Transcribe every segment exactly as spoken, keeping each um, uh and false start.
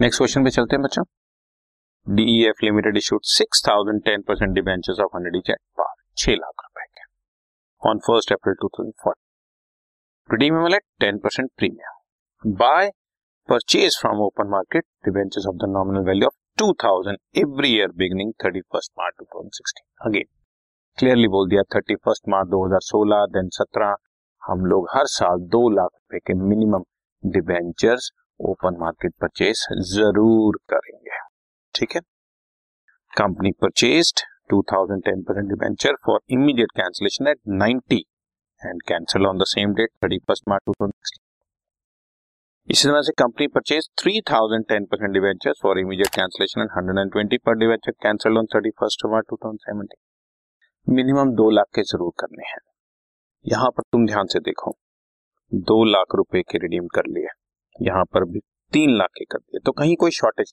Next question पे चलते हैं बच्चों। D E F limited issued six thousand ten percent debentures of hundred each at छह लाख रुपए के on first April two thousand fourteen. Redeemable at ten percent premium by purchase from open market debentures of the nominal value of two thousand every year beginning thirty first March two thousand sixteen. Again clearly बोल दिया thirty first मार्च दो हजार सोलह then सत्रह हम लोग हर साल दो लाख रुपए के minimum debentures open market purchase जरूर करेंगे। ठीक है, company purchased two thousand ten percent debenture for immediate cancellation at ninety and cancel on the same date thirty first March two thousand sixteen. इसी तरह से company purchase three thousand ten percent debenture for immediate cancellation and one hundred twenty per debenture cancel on thirty first March two thousand seventeen. Minimum दो लाख के जरूर करने हैं। यहाँ पर तुम ध्यान से देखो दो लाख रुपए के रिडीम कर लिए, यहाँ पर भी तीन लाख के कर दिए, तो कहीं कोई शॉर्टेज।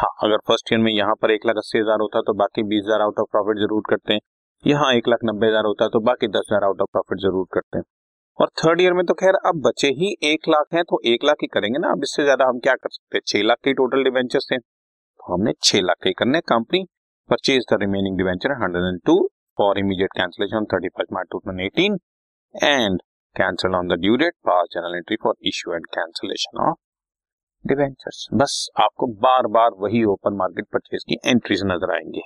हाँ, अगर फर्स्ट ईयर में यहाँ पर एक लाख अस्सी हजार होता तो बाकी बीस हजार आउट ऑफ प्रॉफिट जरूर करते हैं, यहाँ एक लाख नब्बे हजार होता तो बाकी दस हजार आउट ऑफ प्रॉफिट जरूर करते हैं। और थर्ड ईयर में तो खैर अब बचे ही एक लाख हैं तो एक लाख ही करेंगे ना, अब इससे ज्यादा हम क्या कर सकते हैं। छह लाख के टोटल डिवेंचर्स थे तो हमने छह लाख के करने। Company purchase the remaining debenture hundred and two for immediate cancellation thirty first March two thousand eighteen and cancel on the due date pass journal entry for issue and cancellation of debentures। बस आपको बार बार वही open market purchase की entries नजर आएंगी।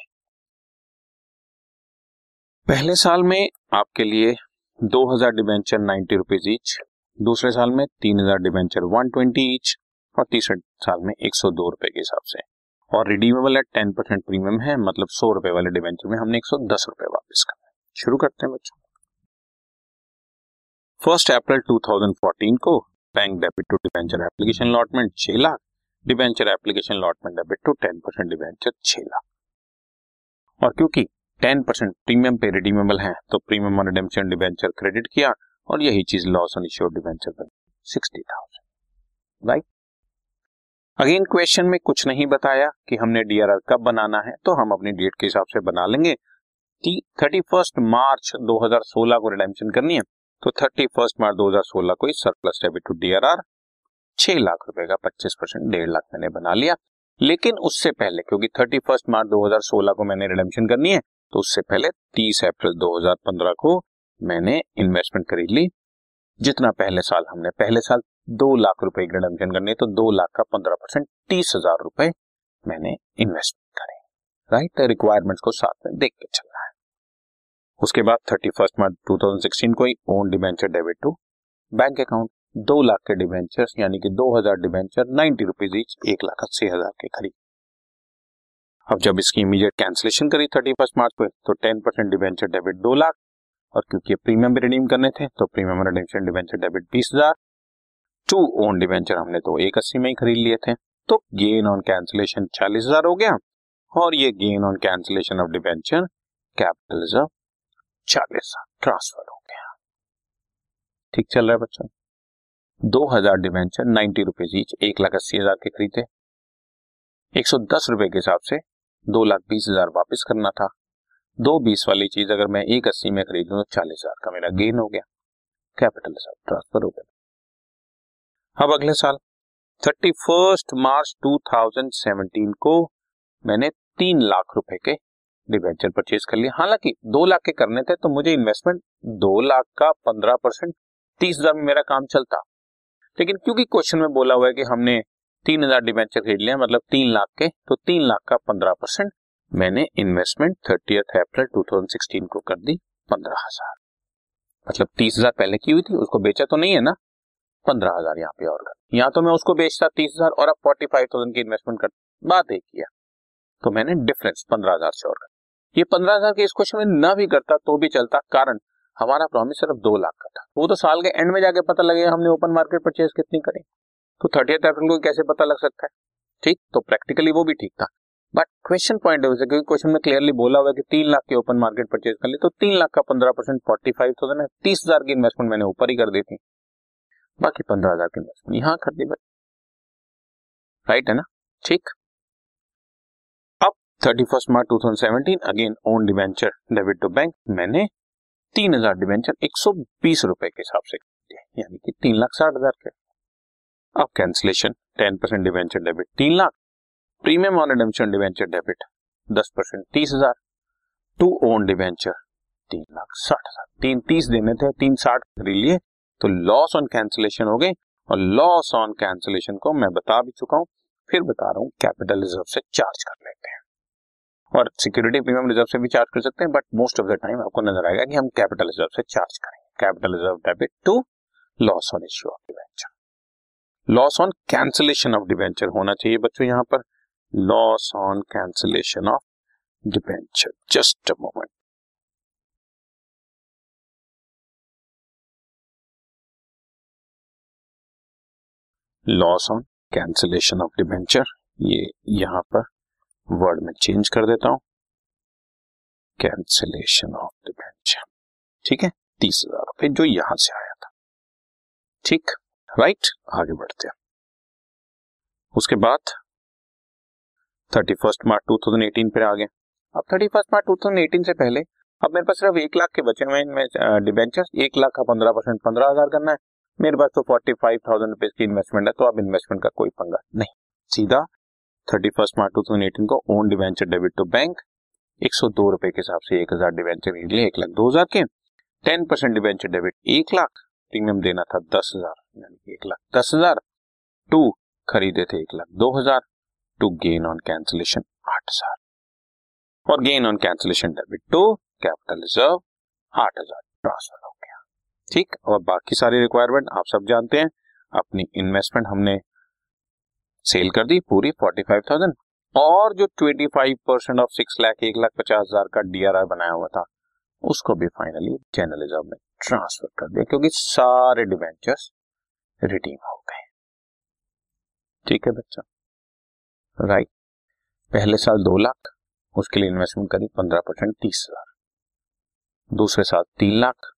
पहले साल में आपके लिए दो हज़ार डिबेंचर नाइन्टी रुपीज ईच, दूसरे साल में तीन हज़ार डिबेंचर वन ट्वेंटी ईच और तीसरे साल में एक सौ दो रुपए के हिसाब से। और redeemable at ten percent premium है, मतलब सौ रुपए वाले डिबेंचर में हमने एक सौ दस रुपए वापस करना है। शुरू करते हैं बच्चों। First April two thousand fourteen को bank debit to debenture application allotment छह lakh, debenture application allotment debit to ten percent debenture छह लाख। और क्योंकि टेन परसेंट प्रीमियम पे रिडीमेबल है तो premium on redemption debenture credit किया और यही चीज लॉस ऑन इश्यूड डिबेंचर पर साठ हज़ार। राइट, अगेन क्वेश्चन में कुछ नहीं बताया कि हमने डीआरआर कब बनाना है, तो हम अपनी डेट के हिसाब से बना लेंगे। थर्टी फर्स्ट मार्च दो हजार सोलह को रिडेम्पशन करनी है तो थर्टी फर्स्ट मार्च दो हज़ार सोलह को सरप्लस डेबिट टू डीआरआर छह लाख रुपए का पच्चीस परसेंट डेढ़ लाख मैंने बना लिया। लेकिन उससे पहले क्योंकि थर्टी फर्स्ट मार्च दो हज़ार सोलह को मैंने रिडेम्पशन करनी है तो उससे पहले तीस अप्रैल दो हज़ार पंद्रह को मैंने इन्वेस्टमेंट खरीद ली। जितना पहले साल हमने पहले साल दो लाख रुपए की रिडेम्पशन करनी है तो दो लाख का पंद्रह परसेंट तीस हजार रुपए मैंने इन्वेस्टमेंट करे। राइट, रिक्वायरमेंट्स को साथ में देख के चलना है। उसके बाद thirty first March two thousand sixteen को ही own debenture debit to bank account दो लाख के डिबेंचर्स यानी कि दो हज़ार डिबेंचर नाइन्टी रुपीज ईच एक लाख अस्सी हजार के खरीद। अब जब इसकी इमीडिएट कैंसिलेशन करी थर्टी फर्स्ट मार्च को तो टेन परसेंट डिबेंचर डेबिट दो लाख और क्योंकि प्रीमियम भी रिडीम करने थे तो प्रीमियम रिडेम्पशन डिबेंचर डेबिट बीस हजार टू ओन डिबेंचर हमने तो एक अस्सी में ही खरीद लिए थे तो गेन ऑन कैंसिलेशन चालीस हजार हो गया और ये gain on cancellation of debenture capital चालीस ट्रांसफर हो गया। ठीक चल रहा है बच्चों। दो हज़ार डिबेंचर नाइन्टी रुपीज ईच एक लाख अस्सी हजार के खरीदे, एक सौ दस रुपए के हिसाब से दो लाख बीस हजार वापिस करना था। दो बीस वाली चीज अगर मैं एक अस्सी में खरीद लूं तो चालीस हजार का मेरा गेन हो गया, कैपिटल ट्रांसफर हो गया। अब अगले साल thirty first March two thousand seventeen को मैंने तीन लाख रुपए के डिबेंचर परचेज कर लिया। हालांकि दो लाख के करने थे तो मुझे इन्वेस्टमेंट दो लाख का पंद्रह परसेंट तीस हजार में मेरा काम चलता, लेकिन क्योंकि क्वेश्चन में बोला हुआ है कि हमने तीन हजार डिबेंचर खरीद लिया मतलब तीन लाख के, तो तीन लाख का पंद्रह परसेंट मैंने investment thirtieth April two thousand sixteen को कर दी पंद्रह हजार मतलब तीस हजार पहले की हुई थी उसको बेचा तो नहीं है ना, पंद्रह हजार यहाँ पे और कर, या तो मैं उसको बेचता तीस हजार और अब फोर्टी फाइव थाउजेंड की इन्वेस्टमेंट करता, बात एक ही है। तो मैंने डिफरेंस पंद्रह हजार से और कर, ये पंद्रह हजार के इस क्वेश्चन में ना भी करता तो भी चलता, कारण हमारा प्रॉमिस सिर्फ दो लाख का था। वो तो साल के एंड में जाके पता लगेगा हमने ओपन मार्केट परचेज कितनी करी, तो थर्टीएथ अप्रैल को कैसे पता लग सकता है। ठीक, तो प्रैक्टिकली वो भी ठीक था but question point of view से क्योंकि क्वेश्चन में क्लियरली बोला हुआ है कि तीन लाख की ओपन मार्केट परचेज कर ली तो तीन लाख का पंद्रह परसेंट फोर्टी फाइव थाउजेंड है, तीस हजार की इन्वेस्टमेंट मैंने ऊपर ही कर दी थी, बाकी पंद्रह हजार की इन्वेस्टमेंट यहाँ कर दी। राइट है ना, ठीक। Thirty first March two thousand seventeen again own debenture debit to bank मैंने तीन हजार डिबेंचर एक सौ बीस रुपए के हिसाब से यानी कि तीन लाख साठ हजार के। अब cancellation ten percent debenture debit तीन lakh, premium on redemption debenture debit दस परसेंट तीस हजार, टू ओन डिवेंचर तीन लाख साठ हजार, तीन तीस देने थे तीन साठ खरीद लिए तो लॉस ऑन कैंसिलेशन हो गए। और लॉस ऑन कैंसिलेशन को मैं बता भी चुका हूं, फिर बता रहा हूं कैपिटल रिजर्व से चार्ज कर लेते हैं और सिक्योरिटी प्रीमियम रिजर्व से भी चार्ज कर सकते हैं, but most of the time आपको नजर आएगा कि हम कैपिटल रिजर्व से चार्ज करेंगे। Capital reserve debit to loss on issue of debenture, loss on cancellation of debenture होना चाहिए बच्चों, यहाँ पर loss on cancellation of debenture. Just a moment, loss on cancellation of debenture, ये यहां पर वर्ड में चेंज कर देता हूं, कैंसिलेशन ऑफ डिबेंचर, ठीक है, तीस हजार रुपए जो यहां से आया था, ठीक, राइट। आगे बढ़ते हैं। उसके बाद thirty first March two thousand eighteen पर आ गए। अब thirty first March two thousand eighteen से पहले अब मेरे पास सिर्फ एक लाख के बचे हुए इनमें डिबेंचर, एक लाख का पंद्रह परसेंट पंद्रह हजार करना है, मेरे पास तो फोर्टी फाइव थाउजेंड रुपीज की इन्वेस्टमेंट है, तो अब इन्वेस्टमेंट का कोई पंगा नहीं, सीधा thirty first March two thousand eighteen को own debenture debit to bank एक सौ दो रुपए के हिसाब से एक हजार डिवेंचर खरीद लिए एक लाख दो हजार के, टेन परसेंट डिवेंचर डेबिट एक लाख, प्रीमियम देना था दस हजार यानी कि एक लाख दस हजार, टू खरीदे थे एक लाख दो हजार, टू गेन ऑन कैंसिलेशन आठ हजार और gain on cancellation debit to capital reserve आठ हजार ट्रांसफर हो गया, ठीक। और बाकी सारी रिक्वायरमेंट आप सब जानते हैं, अपनी इन्वेस्टमेंट हमने सेल कर दी पूरी पैंतालीस हजार और जो पच्चीस परसेंट ऑफ छह लाख एक लाख पचास हजार का डीआरआर बनाया हुआ था उसको भी फाइनली जनरल रिजर्व में ट्रांसफर कर दिया क्योंकि सारे डिबेंचर्स रिडीम हो गए, ठीक है बच्चा, राइट। पहले साल दो लाख उसके लिए इन्वेस्टमेंट करी पंद्रह परसेंट तीस हजार, दूसरे साल तीन लाख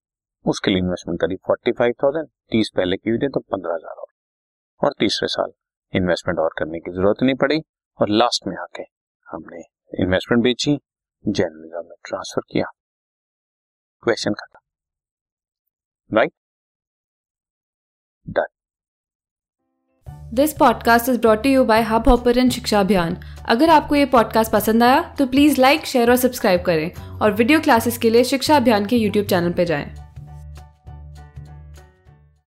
उसके लिए इन्वेस्टमेंट करी पैंतालीस हजार, तीस पहले की हुई थी तो पंद्रह हजार और तीसरे साल इन्वेस्टमेंट और करने की जरूरत नहीं पड़ी और लास्ट में आके हमने इन्वेस्टमेंट बेची, जनरल में ट्रांसफर किया, क्वेश्चन खत्म, right, done. This podcast is brought to you by Hub Hopper and Shiksha Abhiyan. अगर आपको ये पॉडकास्ट पसंद आया तो प्लीज़ लाइक, शेयर और सब्सक्राइब करें और वीडियो क्लासेस के लिए शिक्षा अभियान के यूट्यूब चैनल पर जाएं।